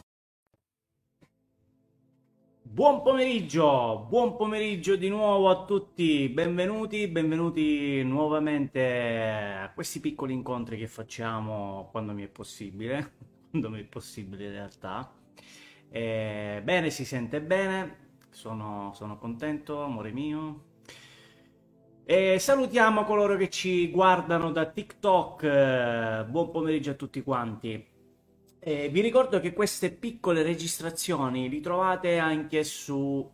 Buon pomeriggio di nuovo a tutti, benvenuti nuovamente a questi piccoli incontri che facciamo quando mi è possibile, in realtà. Bene, si sente bene, sono contento, amore mio. E salutiamo coloro che ci guardano da TikTok, buon pomeriggio a tutti quanti. Vi ricordo che queste piccole registrazioni li trovate anche sui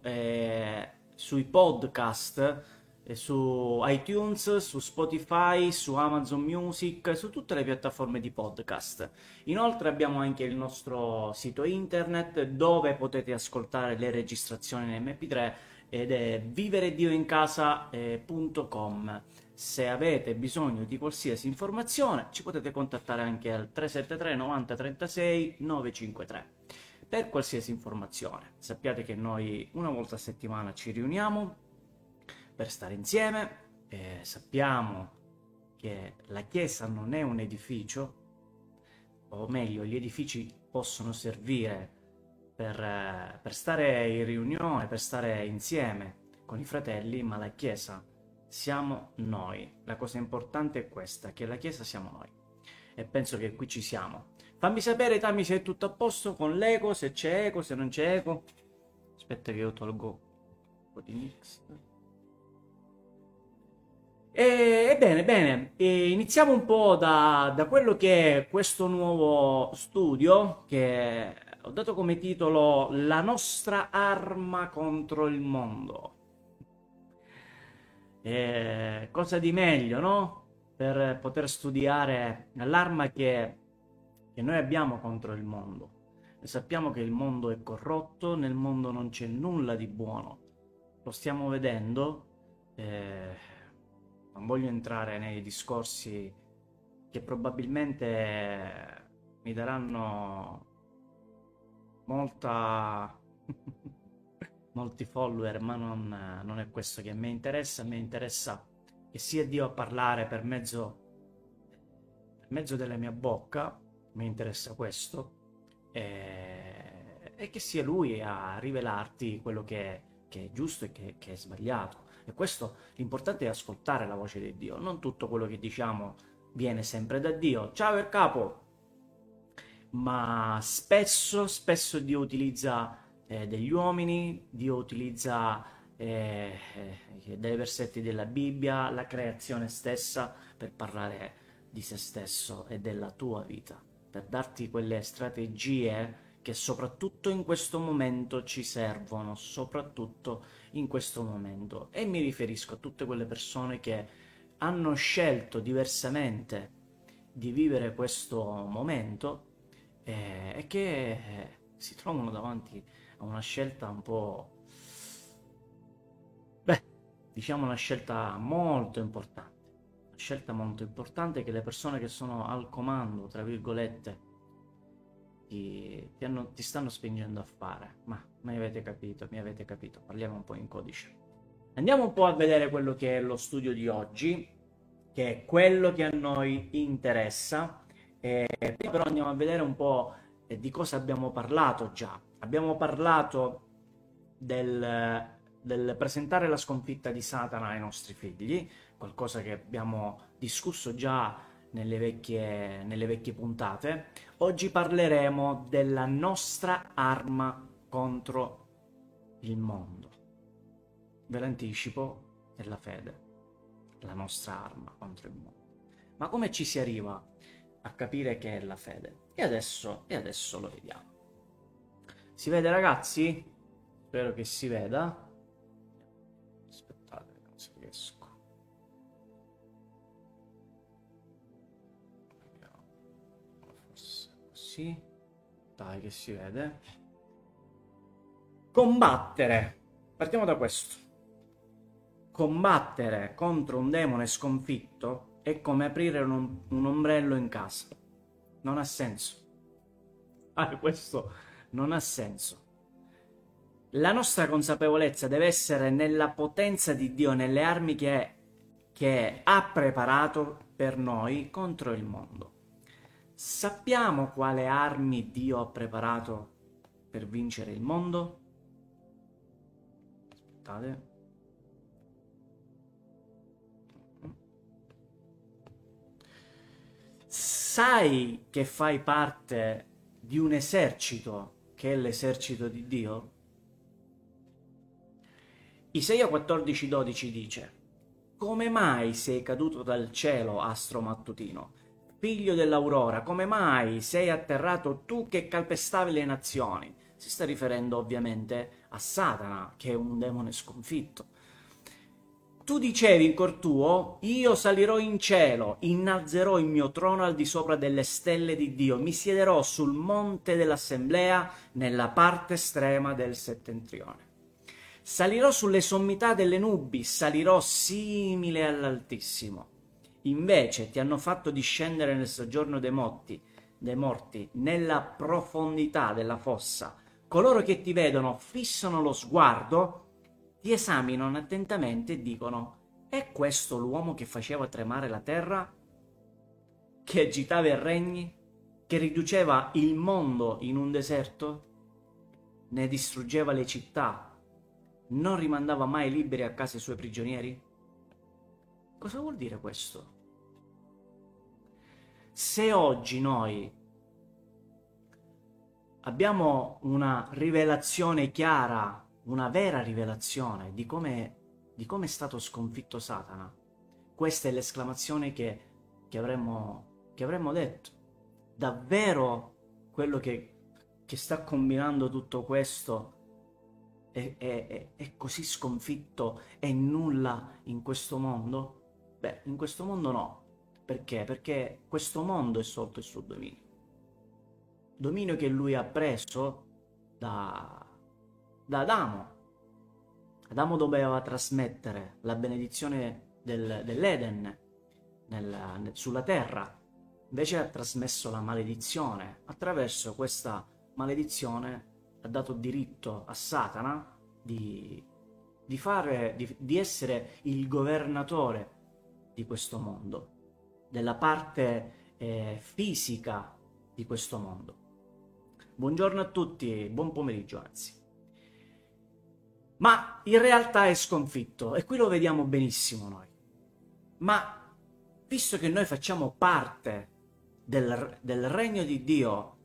podcast, su iTunes, su Spotify, su Amazon Music, su tutte le piattaforme di podcast. Inoltre abbiamo anche il nostro sito internet dove potete ascoltare le registrazioni in MP3 ed è viveredioincasa.com. Se avete bisogno di qualsiasi informazione ci potete contattare anche al 373 90 36 953 per qualsiasi informazione. Sappiate che noi una volta a settimana ci riuniamo per stare insieme. Sappiamo che la chiesa non è un edificio, o meglio, gli edifici possono servire per stare in riunione, per stare insieme con i fratelli, ma la chiesa siamo noi. La cosa importante è questa, che la chiesa siamo noi, e penso che qui ci siamo. Fammi sapere, Tami, se è tutto a posto con l'eco, se c'è eco, se non c'è eco. Aspetta che io tolgo un po' di mix. Bene, iniziamo un po' da quello che è questo nuovo studio che ho dato come titolo La nostra arma contro il mondo. Cosa di meglio, no? Per poter studiare l'arma che noi abbiamo contro il mondo. E sappiamo che il mondo è corrotto, nel mondo non c'è nulla di buono. Lo stiamo vedendo. Non voglio entrare nei discorsi che probabilmente mi daranno molti follower, ma non è questo che mi interessa che sia Dio a parlare per mezzo della mia bocca, mi interessa questo, e che sia Lui a rivelarti quello che è giusto e che è sbagliato. E questo, l'importante è ascoltare la voce di Dio, non tutto quello che diciamo viene sempre da Dio. Ciao il capo! Ma spesso Dio utilizza degli uomini, Dio utilizza dei versetti della Bibbia, la creazione stessa, per parlare di se stesso e della tua vita, per darti quelle strategie che soprattutto in questo momento ci servono, E mi riferisco a tutte quelle persone che hanno scelto diversamente di vivere questo momento e che si trovano davanti a una scelta un po'... diciamo una scelta molto importante. Una scelta molto importante che le persone che sono al comando, tra virgolette, ti stanno spingendo a fare. Ma mi avete capito. Parliamo un po' in codice. Andiamo un po' a vedere quello che è lo studio di oggi, che è quello che a noi interessa. Però andiamo a vedere un po' di cosa abbiamo parlato già. Abbiamo parlato del presentare la sconfitta di Satana ai nostri figli, qualcosa che abbiamo discusso già nelle vecchie puntate. Oggi parleremo della nostra arma contro il mondo. Ve l'anticipo, è la fede, la nostra arma contro il mondo. Ma come ci si arriva a capire che è la fede? E adesso lo vediamo. Si vede, ragazzi? Spero che si veda. Aspettate, non si riesco. Vediamo. Forse così. Dai, che si vede. Combattere. Partiamo da questo. Combattere contro un demone sconfitto è come aprire un ombrello in casa. Non ha senso. Questo non ha senso. La nostra consapevolezza deve essere nella potenza di Dio, nelle armi che ha preparato per noi contro il mondo. Sappiamo quale armi Dio ha preparato per vincere il mondo? Aspettate. Sai che fai parte di un esercito che è l'esercito di Dio? Isaia 14:12 dice: come mai sei caduto dal cielo, astro mattutino, figlio dell'aurora? Come mai sei atterrato tu che calpestavi le nazioni? Si sta riferendo ovviamente a Satana, che è un demone sconfitto. Tu dicevi in cor tuo: io salirò in cielo, innalzerò il mio trono al di sopra delle stelle di Dio, mi siederò sul monte dell'assemblea nella parte estrema del settentrione. Salirò sulle sommità delle nubi, salirò simile all'Altissimo. Invece ti hanno fatto discendere nel soggiorno dei morti, nella profondità della fossa. Coloro che ti vedono fissano lo sguardo, ti esaminano attentamente e dicono: è questo l'uomo che faceva tremare la terra, che agitava i regni, che riduceva il mondo in un deserto, ne distruggeva le città, non rimandava mai liberi a casa i suoi prigionieri? Cosa vuol dire questo? Se oggi noi abbiamo una rivelazione chiara, una vera rivelazione di come è stato sconfitto Satana, questa è l'esclamazione che avremmo detto. Davvero quello che sta combinando tutto questo è così sconfitto, è nulla in questo mondo? Beh, in questo mondo no. Perché? Perché questo mondo è sotto il suo dominio. Dominio che lui ha preso da Adamo. Adamo doveva trasmettere la benedizione dell'Eden sulla terra. Invece ha trasmesso la maledizione. Attraverso questa maledizione ha dato diritto a Satana di essere il governatore di questo mondo, della parte fisica di questo mondo. Buongiorno a tutti, buon pomeriggio anzi. Ma in realtà è sconfitto, e qui lo vediamo benissimo noi. Ma visto che noi facciamo parte del regno di Dio,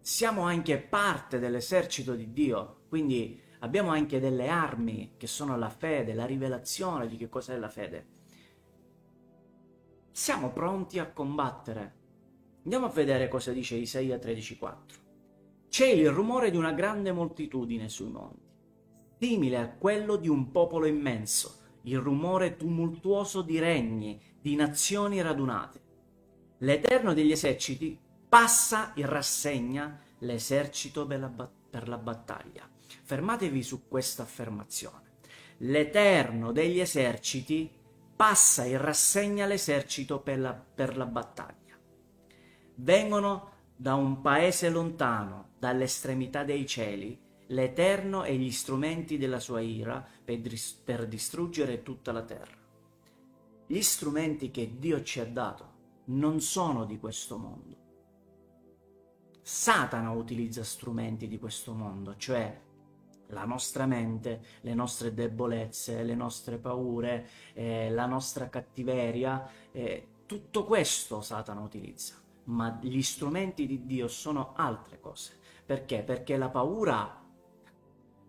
siamo anche parte dell'esercito di Dio, quindi abbiamo anche delle armi che sono la fede, la rivelazione di che cos'è la fede. Siamo pronti a combattere. Andiamo a vedere cosa dice Isaia 13:4. C'è il rumore di una grande moltitudine sui monti, simile a quello di un popolo immenso, il rumore tumultuoso di regni, di nazioni radunate. L'Eterno degli eserciti passa in rassegna l'esercito per la battaglia. Fermatevi su questa affermazione. L'Eterno degli eserciti passa in rassegna l'esercito per la battaglia. Vengono da un paese lontano, dall'estremità dei cieli, l'Eterno e gli strumenti della sua ira per distruggere tutta la terra. Gli strumenti che Dio ci ha dato non sono di questo mondo. Satana utilizza strumenti di questo mondo, cioè la nostra mente, le nostre debolezze, le nostre paure, la nostra cattiveria, tutto questo Satana utilizza, ma gli strumenti di Dio sono altre cose. Perché? Perché la paura,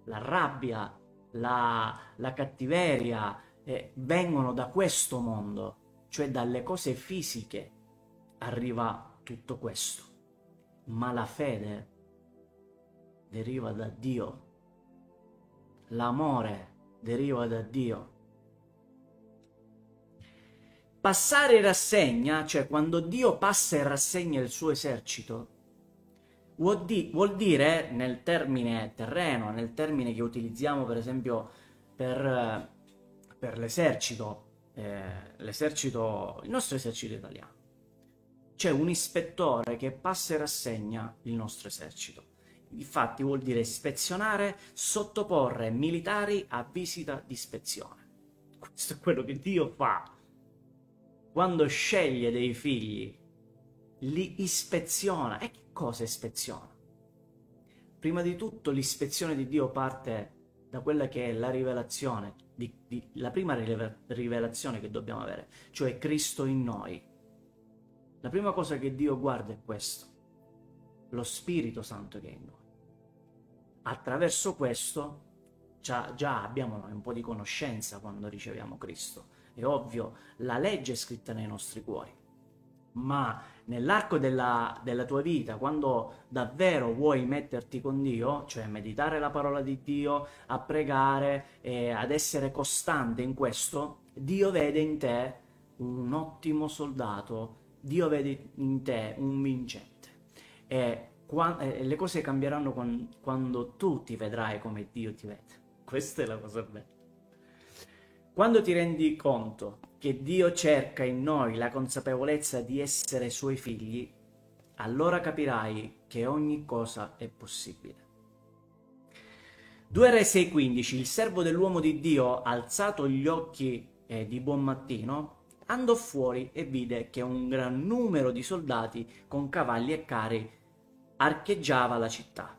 la rabbia, la cattiveria vengono da questo mondo, cioè dalle cose fisiche arriva tutto questo. Ma la fede deriva da Dio, l'amore deriva da Dio. Passare in rassegna, cioè quando Dio passa in rassegna il suo esercito, vuol dire, nel termine terreno, nel termine che utilizziamo per esempio per l'esercito, il nostro esercito italiano. C'è un ispettore che passa e rassegna il nostro esercito. Infatti vuol dire ispezionare, sottoporre militari a visita di ispezione. Questo è quello che Dio fa. Quando sceglie dei figli, li ispeziona. E che cosa ispeziona? Prima di tutto l'ispezione di Dio parte da quella che è la rivelazione, la prima rivelazione che dobbiamo avere, cioè Cristo in noi. La prima cosa che Dio guarda è questo. Lo Spirito Santo che è in noi. Attraverso questo già abbiamo noi un po' di conoscenza quando riceviamo Cristo. È ovvio, la legge è scritta nei nostri cuori, ma nell'arco della tua vita, quando davvero vuoi metterti con Dio, cioè meditare la parola di Dio, a pregare e ad essere costante in questo, Dio vede in te un ottimo soldato, Dio vede in te un vincente. E le cose cambieranno quando tu ti vedrai come Dio ti vede. Questa è la cosa bella. Quando ti rendi conto che Dio cerca in noi la consapevolezza di essere Suoi figli, allora capirai che ogni cosa è possibile. 2 Re 6,15. Il servo dell'uomo di Dio, alzato gli occhi di buon mattino, andò fuori e vide che un gran numero di soldati con cavalli e carri archeggiava la città.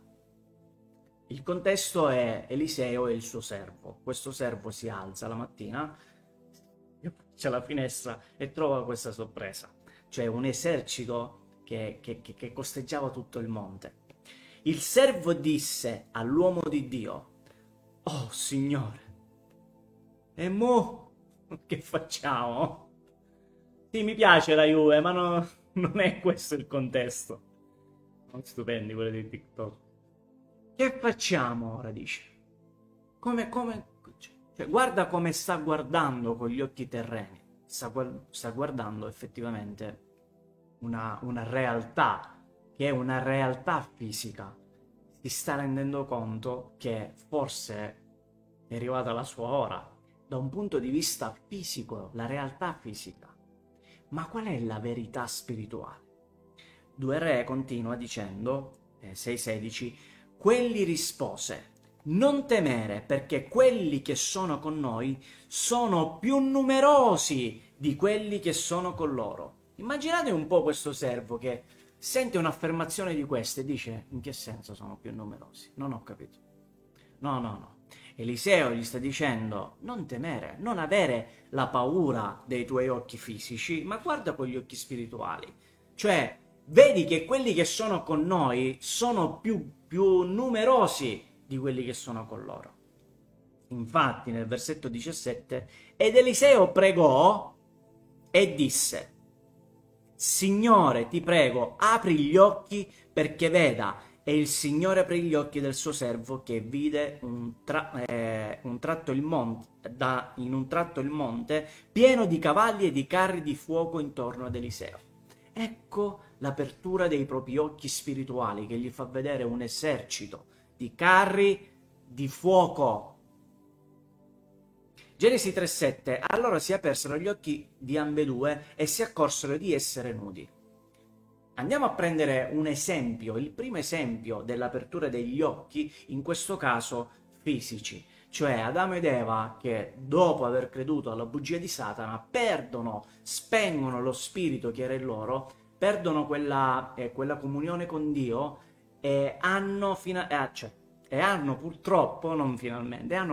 Il contesto è Eliseo e il suo servo. Questo servo si alza la mattina, c'è la finestra e trova questa sorpresa, cioè un esercito che costeggiava tutto il monte. Il servo disse all'uomo di Dio: "Oh Signore, e mo che facciamo?" Sì, mi piace la Juve, ma non è questo il contesto. Stupendi quelli di TikTok. Che facciamo ora, dice? Come cioè, guarda come sta guardando con gli occhi terreni. Sta guardando effettivamente una realtà, che è una realtà fisica. Si sta rendendo conto che forse è arrivata la sua ora. Da un punto di vista fisico, la realtà fisica. Ma qual è la verità spirituale? 2 Re continua dicendo, 6,16, quelli rispose: "Non temere, perché quelli che sono con noi sono più numerosi di quelli che sono con loro." Immaginate un po' questo servo che sente un'affermazione di queste e dice: "In che senso sono più numerosi? Non ho capito." No. Eliseo gli sta dicendo: non temere, non avere la paura dei tuoi occhi fisici, ma guarda con gli occhi spirituali. Cioè, vedi che quelli che sono con noi sono più numerosi di quelli che sono con loro. Infatti, nel versetto 17, ed Eliseo pregò e disse: "Signore, ti prego, apri gli occhi perché veda." E il Signore aprì gli occhi del suo servo, che vide in un tratto il monte pieno di cavalli e di carri di fuoco intorno ad Eliseo. Ecco l'apertura dei propri occhi spirituali, che gli fa vedere un esercito di carri di fuoco. Genesi 3,7. Allora si apersero gli occhi di ambedue e si accorsero di essere nudi. Andiamo a prendere un esempio, il primo esempio dell'apertura degli occhi, in questo caso fisici, cioè Adamo ed Eva, che dopo aver creduto alla bugia di Satana spengono lo spirito che era in loro, perdono quella comunione con Dio e hanno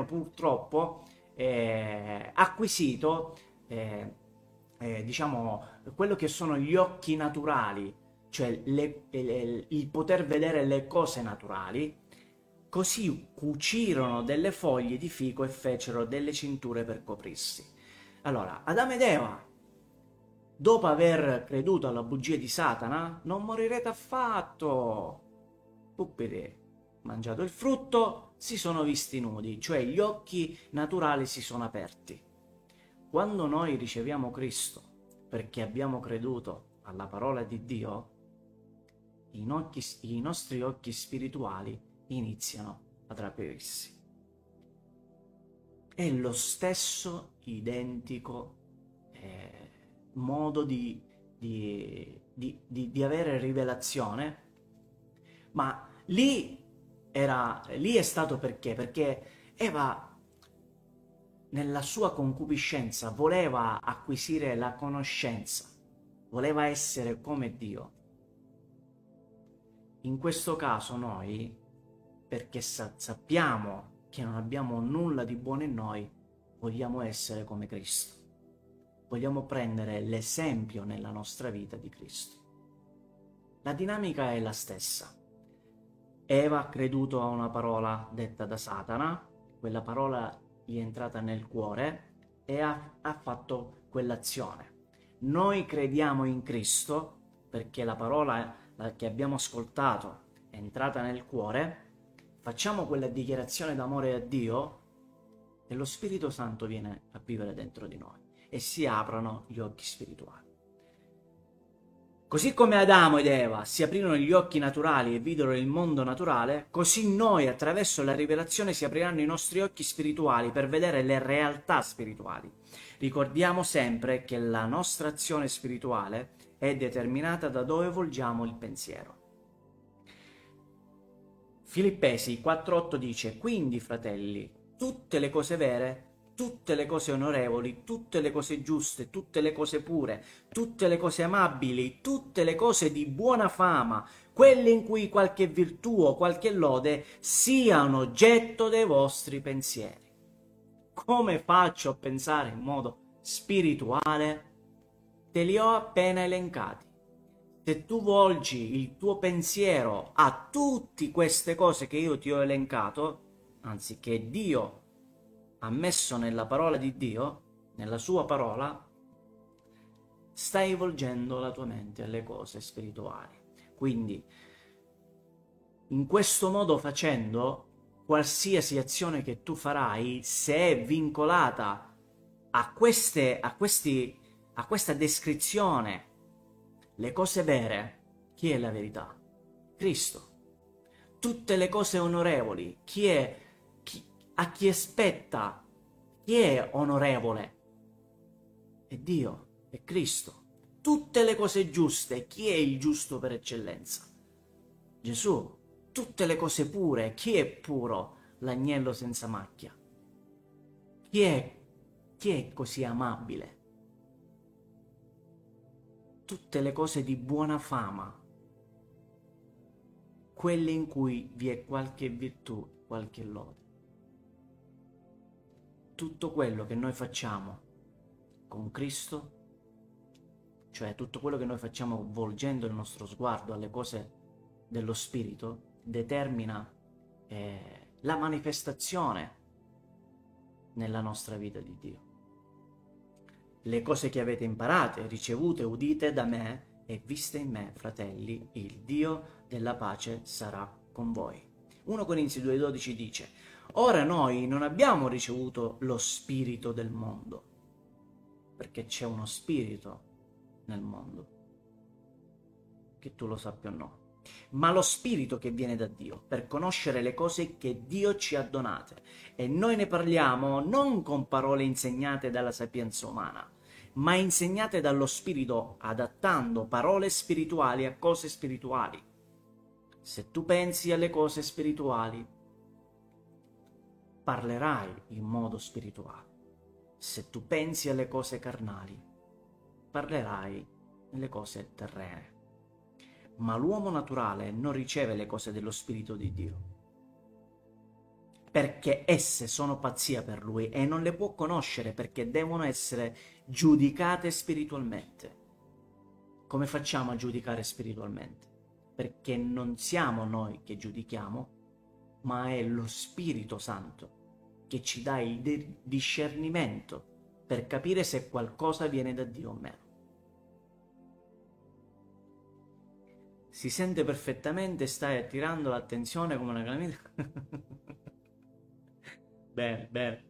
purtroppo acquisito quello che sono gli occhi naturali, cioè il poter vedere le cose naturali. Così cucirono delle foglie di fico e fecero delle cinture per coprirsi. Allora, Adamo ed Eva, dopo aver creduto alla bugia di Satana, non morirete affatto. Puppidi, mangiato il frutto, si sono visti nudi, cioè gli occhi naturali si sono aperti. Quando noi riceviamo Cristo, perché abbiamo creduto alla parola di Dio, i nostri occhi spirituali iniziano ad aprirsi. è lo stesso identico modo di avere rivelazione, ma lì è stato perché Eva nella sua concupiscenza voleva acquisire la conoscenza, voleva essere come Dio. In questo caso noi, perché sappiamo che non abbiamo nulla di buono in noi, vogliamo essere come Cristo. Vogliamo prendere l'esempio nella nostra vita di Cristo. La dinamica è la stessa. Eva ha creduto a una parola detta da Satana, quella parola gli è entrata nel cuore e ha fatto quell'azione. Noi crediamo in Cristo perché la parola che abbiamo ascoltato è entrata nel cuore, facciamo quella dichiarazione d'amore a Dio e lo Spirito Santo viene a vivere dentro di noi e si aprono gli occhi spirituali. Così come Adamo ed Eva si aprirono gli occhi naturali e videro il mondo naturale, così noi attraverso la rivelazione si apriranno i nostri occhi spirituali per vedere le realtà spirituali. Ricordiamo sempre che la nostra azione spirituale è determinata da dove volgiamo il pensiero. Filippesi 4:8 dice: quindi, fratelli, tutte le cose vere, tutte le cose onorevoli, tutte le cose giuste, tutte le cose pure, tutte le cose amabili, tutte le cose di buona fama, quelle in cui qualche virtù o qualche lode, siano oggetto dei vostri pensieri. Come faccio a pensare in modo spirituale? Te li ho appena elencati. Se tu volgi il tuo pensiero a tutte queste cose che io ti ho elencato, anzi che Dio ha messo nella parola di Dio, nella sua parola, stai volgendo la tua mente alle cose spirituali. Quindi, in questo modo facendo, qualsiasi azione che tu farai, se è vincolata a questa descrizione, le cose vere, chi è la verità? Cristo. Tutte le cose onorevoli, chi è? A chi aspetta, chi è onorevole? È Dio, è Cristo. Tutte le cose giuste, chi è il giusto per eccellenza? Gesù. Tutte le cose pure, chi è puro? L'agnello senza macchia. Chi è così amabile? Tutte le cose di buona fama, quelle in cui vi è qualche virtù, qualche lode. Tutto quello che noi facciamo con Cristo, cioè tutto quello che noi facciamo volgendo il nostro sguardo alle cose dello Spirito, determina la manifestazione nella nostra vita di Dio. Le cose che avete imparate, ricevute, udite da me e viste in me, fratelli, il Dio della pace sarà con voi. 1 Corinzi 2,12 dice: ora noi non abbiamo ricevuto lo spirito del mondo, perché c'è uno spirito nel mondo, che tu lo sappia o no, ma lo spirito che viene da Dio, per conoscere le cose che Dio ci ha donate. E noi ne parliamo non con parole insegnate dalla sapienza umana, ma insegnate dallo spirito, adattando parole spirituali a cose spirituali. Se tu pensi alle cose spirituali, parlerai in modo spirituale. Se tu pensi alle cose carnali, parlerai nelle cose terrene. Ma l'uomo naturale non riceve le cose dello Spirito di Dio, perché esse sono pazzia per lui e non le può conoscere, perché devono essere giudicate spiritualmente. Come facciamo a giudicare spiritualmente? Perché non siamo noi che giudichiamo, ma è lo Spirito Santo che ci dà il discernimento per capire se qualcosa viene da Dio o meno. Si sente perfettamente, stai attirando l'attenzione come una calamita. Bene, bene.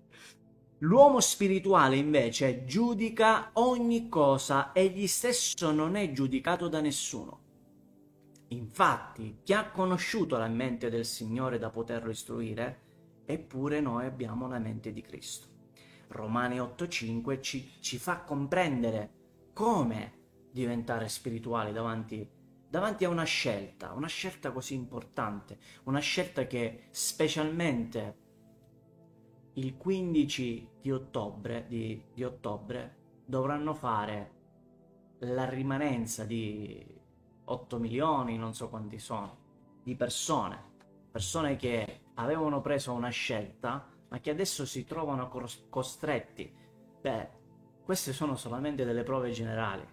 L'uomo spirituale invece giudica ogni cosa, egli stesso non è giudicato da nessuno. Infatti, chi ha conosciuto la mente del Signore da poterlo istruire? Eppure noi abbiamo la mente di Cristo. Romani 8,5 ci fa comprendere come diventare spirituali davanti a una scelta così importante, una scelta che specialmente il 15 di ottobre dovranno fare la rimanenza di 8 milioni, non so quanti sono, di persone che avevano preso una scelta ma che adesso si trovano costretti. Queste sono solamente delle prove generali.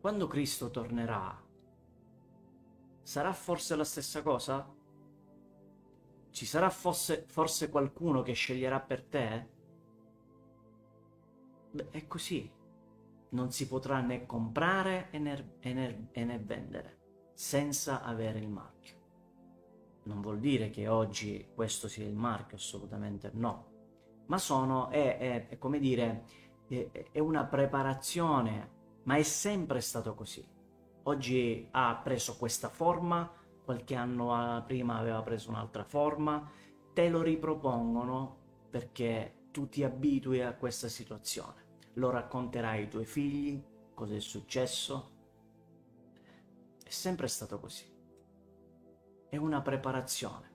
Quando Cristo tornerà, sarà forse la stessa cosa? Ci sarà forse qualcuno che sceglierà per te? È così. Non si potrà né comprare né vendere senza avere il marchio. Non vuol dire che oggi questo sia il marchio, assolutamente no. Ma è una preparazione. Ma è sempre stato così. Oggi ha preso questa forma, qualche anno prima aveva preso un'altra forma, te lo ripropongono perché tu ti abitui a questa situazione. Lo racconterai ai tuoi figli, cosa è successo. È sempre stato così. È una preparazione.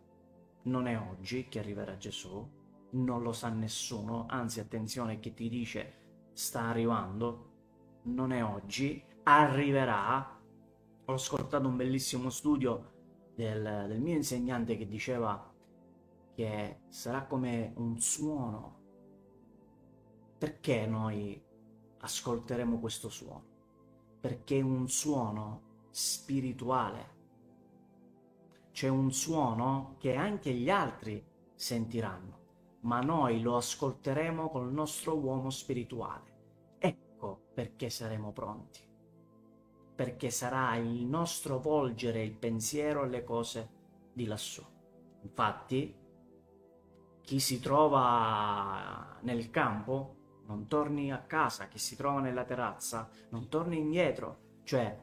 Non è oggi che arriverà Gesù, non lo sa nessuno, anzi attenzione chi ti dice sta arrivando. Non è oggi, arriverà. Ho ascoltato un bellissimo studio del mio insegnante che diceva che sarà come un suono. Perché noi ascolteremo questo suono? Perché è un suono spirituale. C'è un suono che anche gli altri sentiranno, ma noi lo ascolteremo col nostro uomo spirituale. Perché saremo pronti, perché sarà il nostro volgere il pensiero alle cose di lassù. Infatti, chi si trova nel campo non torni a casa, chi si trova nella terrazza non torni indietro, cioè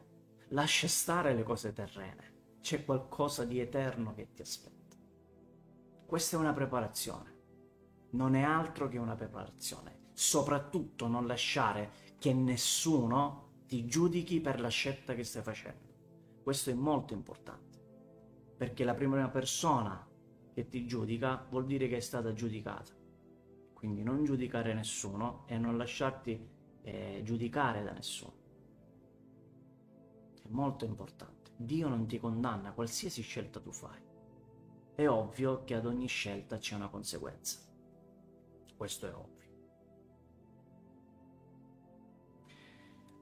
lascia stare le cose terrene, c'è qualcosa di eterno che ti aspetta. Questa è una preparazione, non è altro che una preparazione. Soprattutto non lasciare che nessuno ti giudichi per la scelta che stai facendo. Questo è molto importante, perché la prima persona che ti giudica vuol dire che è stata giudicata. Quindi non giudicare nessuno e non lasciarti giudicare da nessuno. È molto importante. Dio non ti condanna qualsiasi scelta tu fai. È ovvio che ad ogni scelta c'è una conseguenza. Questo è ovvio.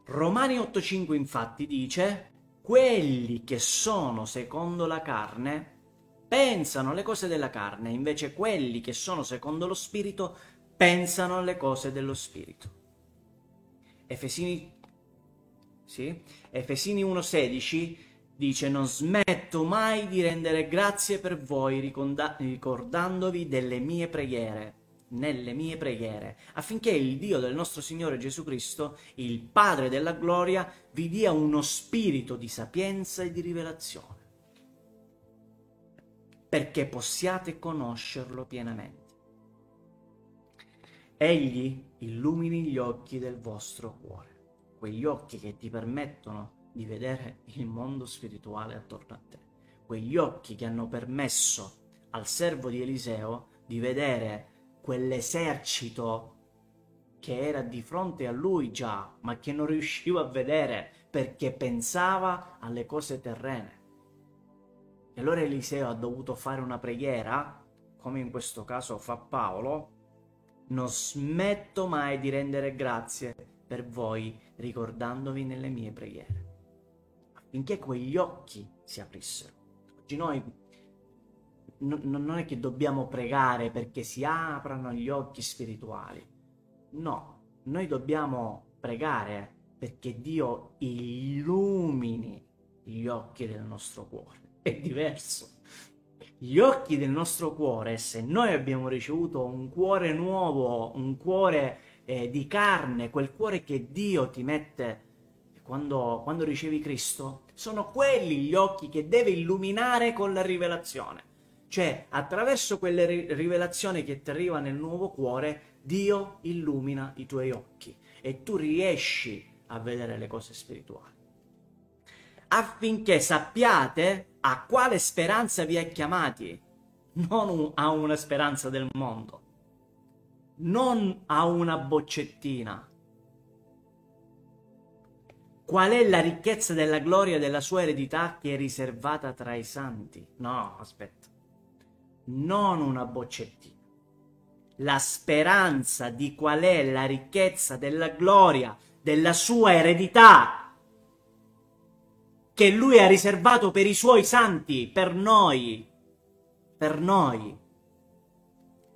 Romani 8,5 infatti dice: quelli che sono secondo la carne pensano le cose della carne, invece quelli che sono secondo lo spirito pensano le cose dello spirito. Efesini 1,16 dice: non smetto mai di rendere grazie per voi, ricordandovi delle mie preghiere. Nelle mie preghiere, affinché il Dio del nostro Signore Gesù Cristo, il Padre della gloria, vi dia uno spirito di sapienza e di rivelazione, perché possiate conoscerlo pienamente. Egli illumini gli occhi del vostro cuore, quegli occhi che ti permettono di vedere il mondo spirituale attorno a te, quegli occhi che hanno permesso al servo di Eliseo di vedere quell'esercito che era di fronte a lui già, ma che non riusciva a vedere perché pensava alle cose terrene. E allora Eliseo ha dovuto fare una preghiera, come in questo caso fa Paolo: non smetto mai di rendere grazie per voi, ricordandovi nelle mie preghiere, affinché quegli occhi si aprissero. Oggi noi non è che dobbiamo pregare perché si aprano gli occhi spirituali. No, noi dobbiamo pregare perché Dio illumini gli occhi del nostro cuore. È diverso. Gli occhi del nostro cuore, se noi abbiamo ricevuto un cuore nuovo, un cuore di carne, quel cuore che Dio ti mette quando ricevi Cristo, sono quelli gli occhi che deve illuminare con la rivelazione. Cioè, attraverso quelle rivelazioni che ti arriva nel nuovo cuore, Dio illumina i tuoi occhi e tu riesci a vedere le cose spirituali. Affinché sappiate a quale speranza vi è chiamati, non a una speranza del mondo, non a una boccettina. Qual è la ricchezza della gloria della sua eredità che è riservata tra i santi? No, aspetta. Non una boccettina. La speranza di qual è la ricchezza della gloria della sua eredità che lui ha riservato per i suoi santi, per noi.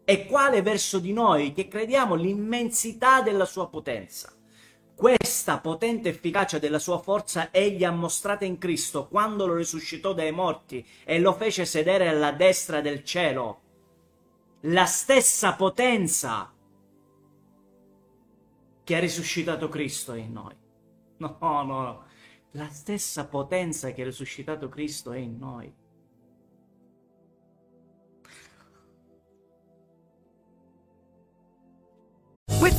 E quale verso di noi che crediamo l'immensità della sua potenza. Questa potente efficacia della sua forza egli ha mostrata in Cristo quando lo risuscitò dai morti e lo fece sedere alla destra del cielo. La stessa potenza che ha risuscitato Cristo è in noi. No. La stessa potenza che ha risuscitato Cristo è in noi. With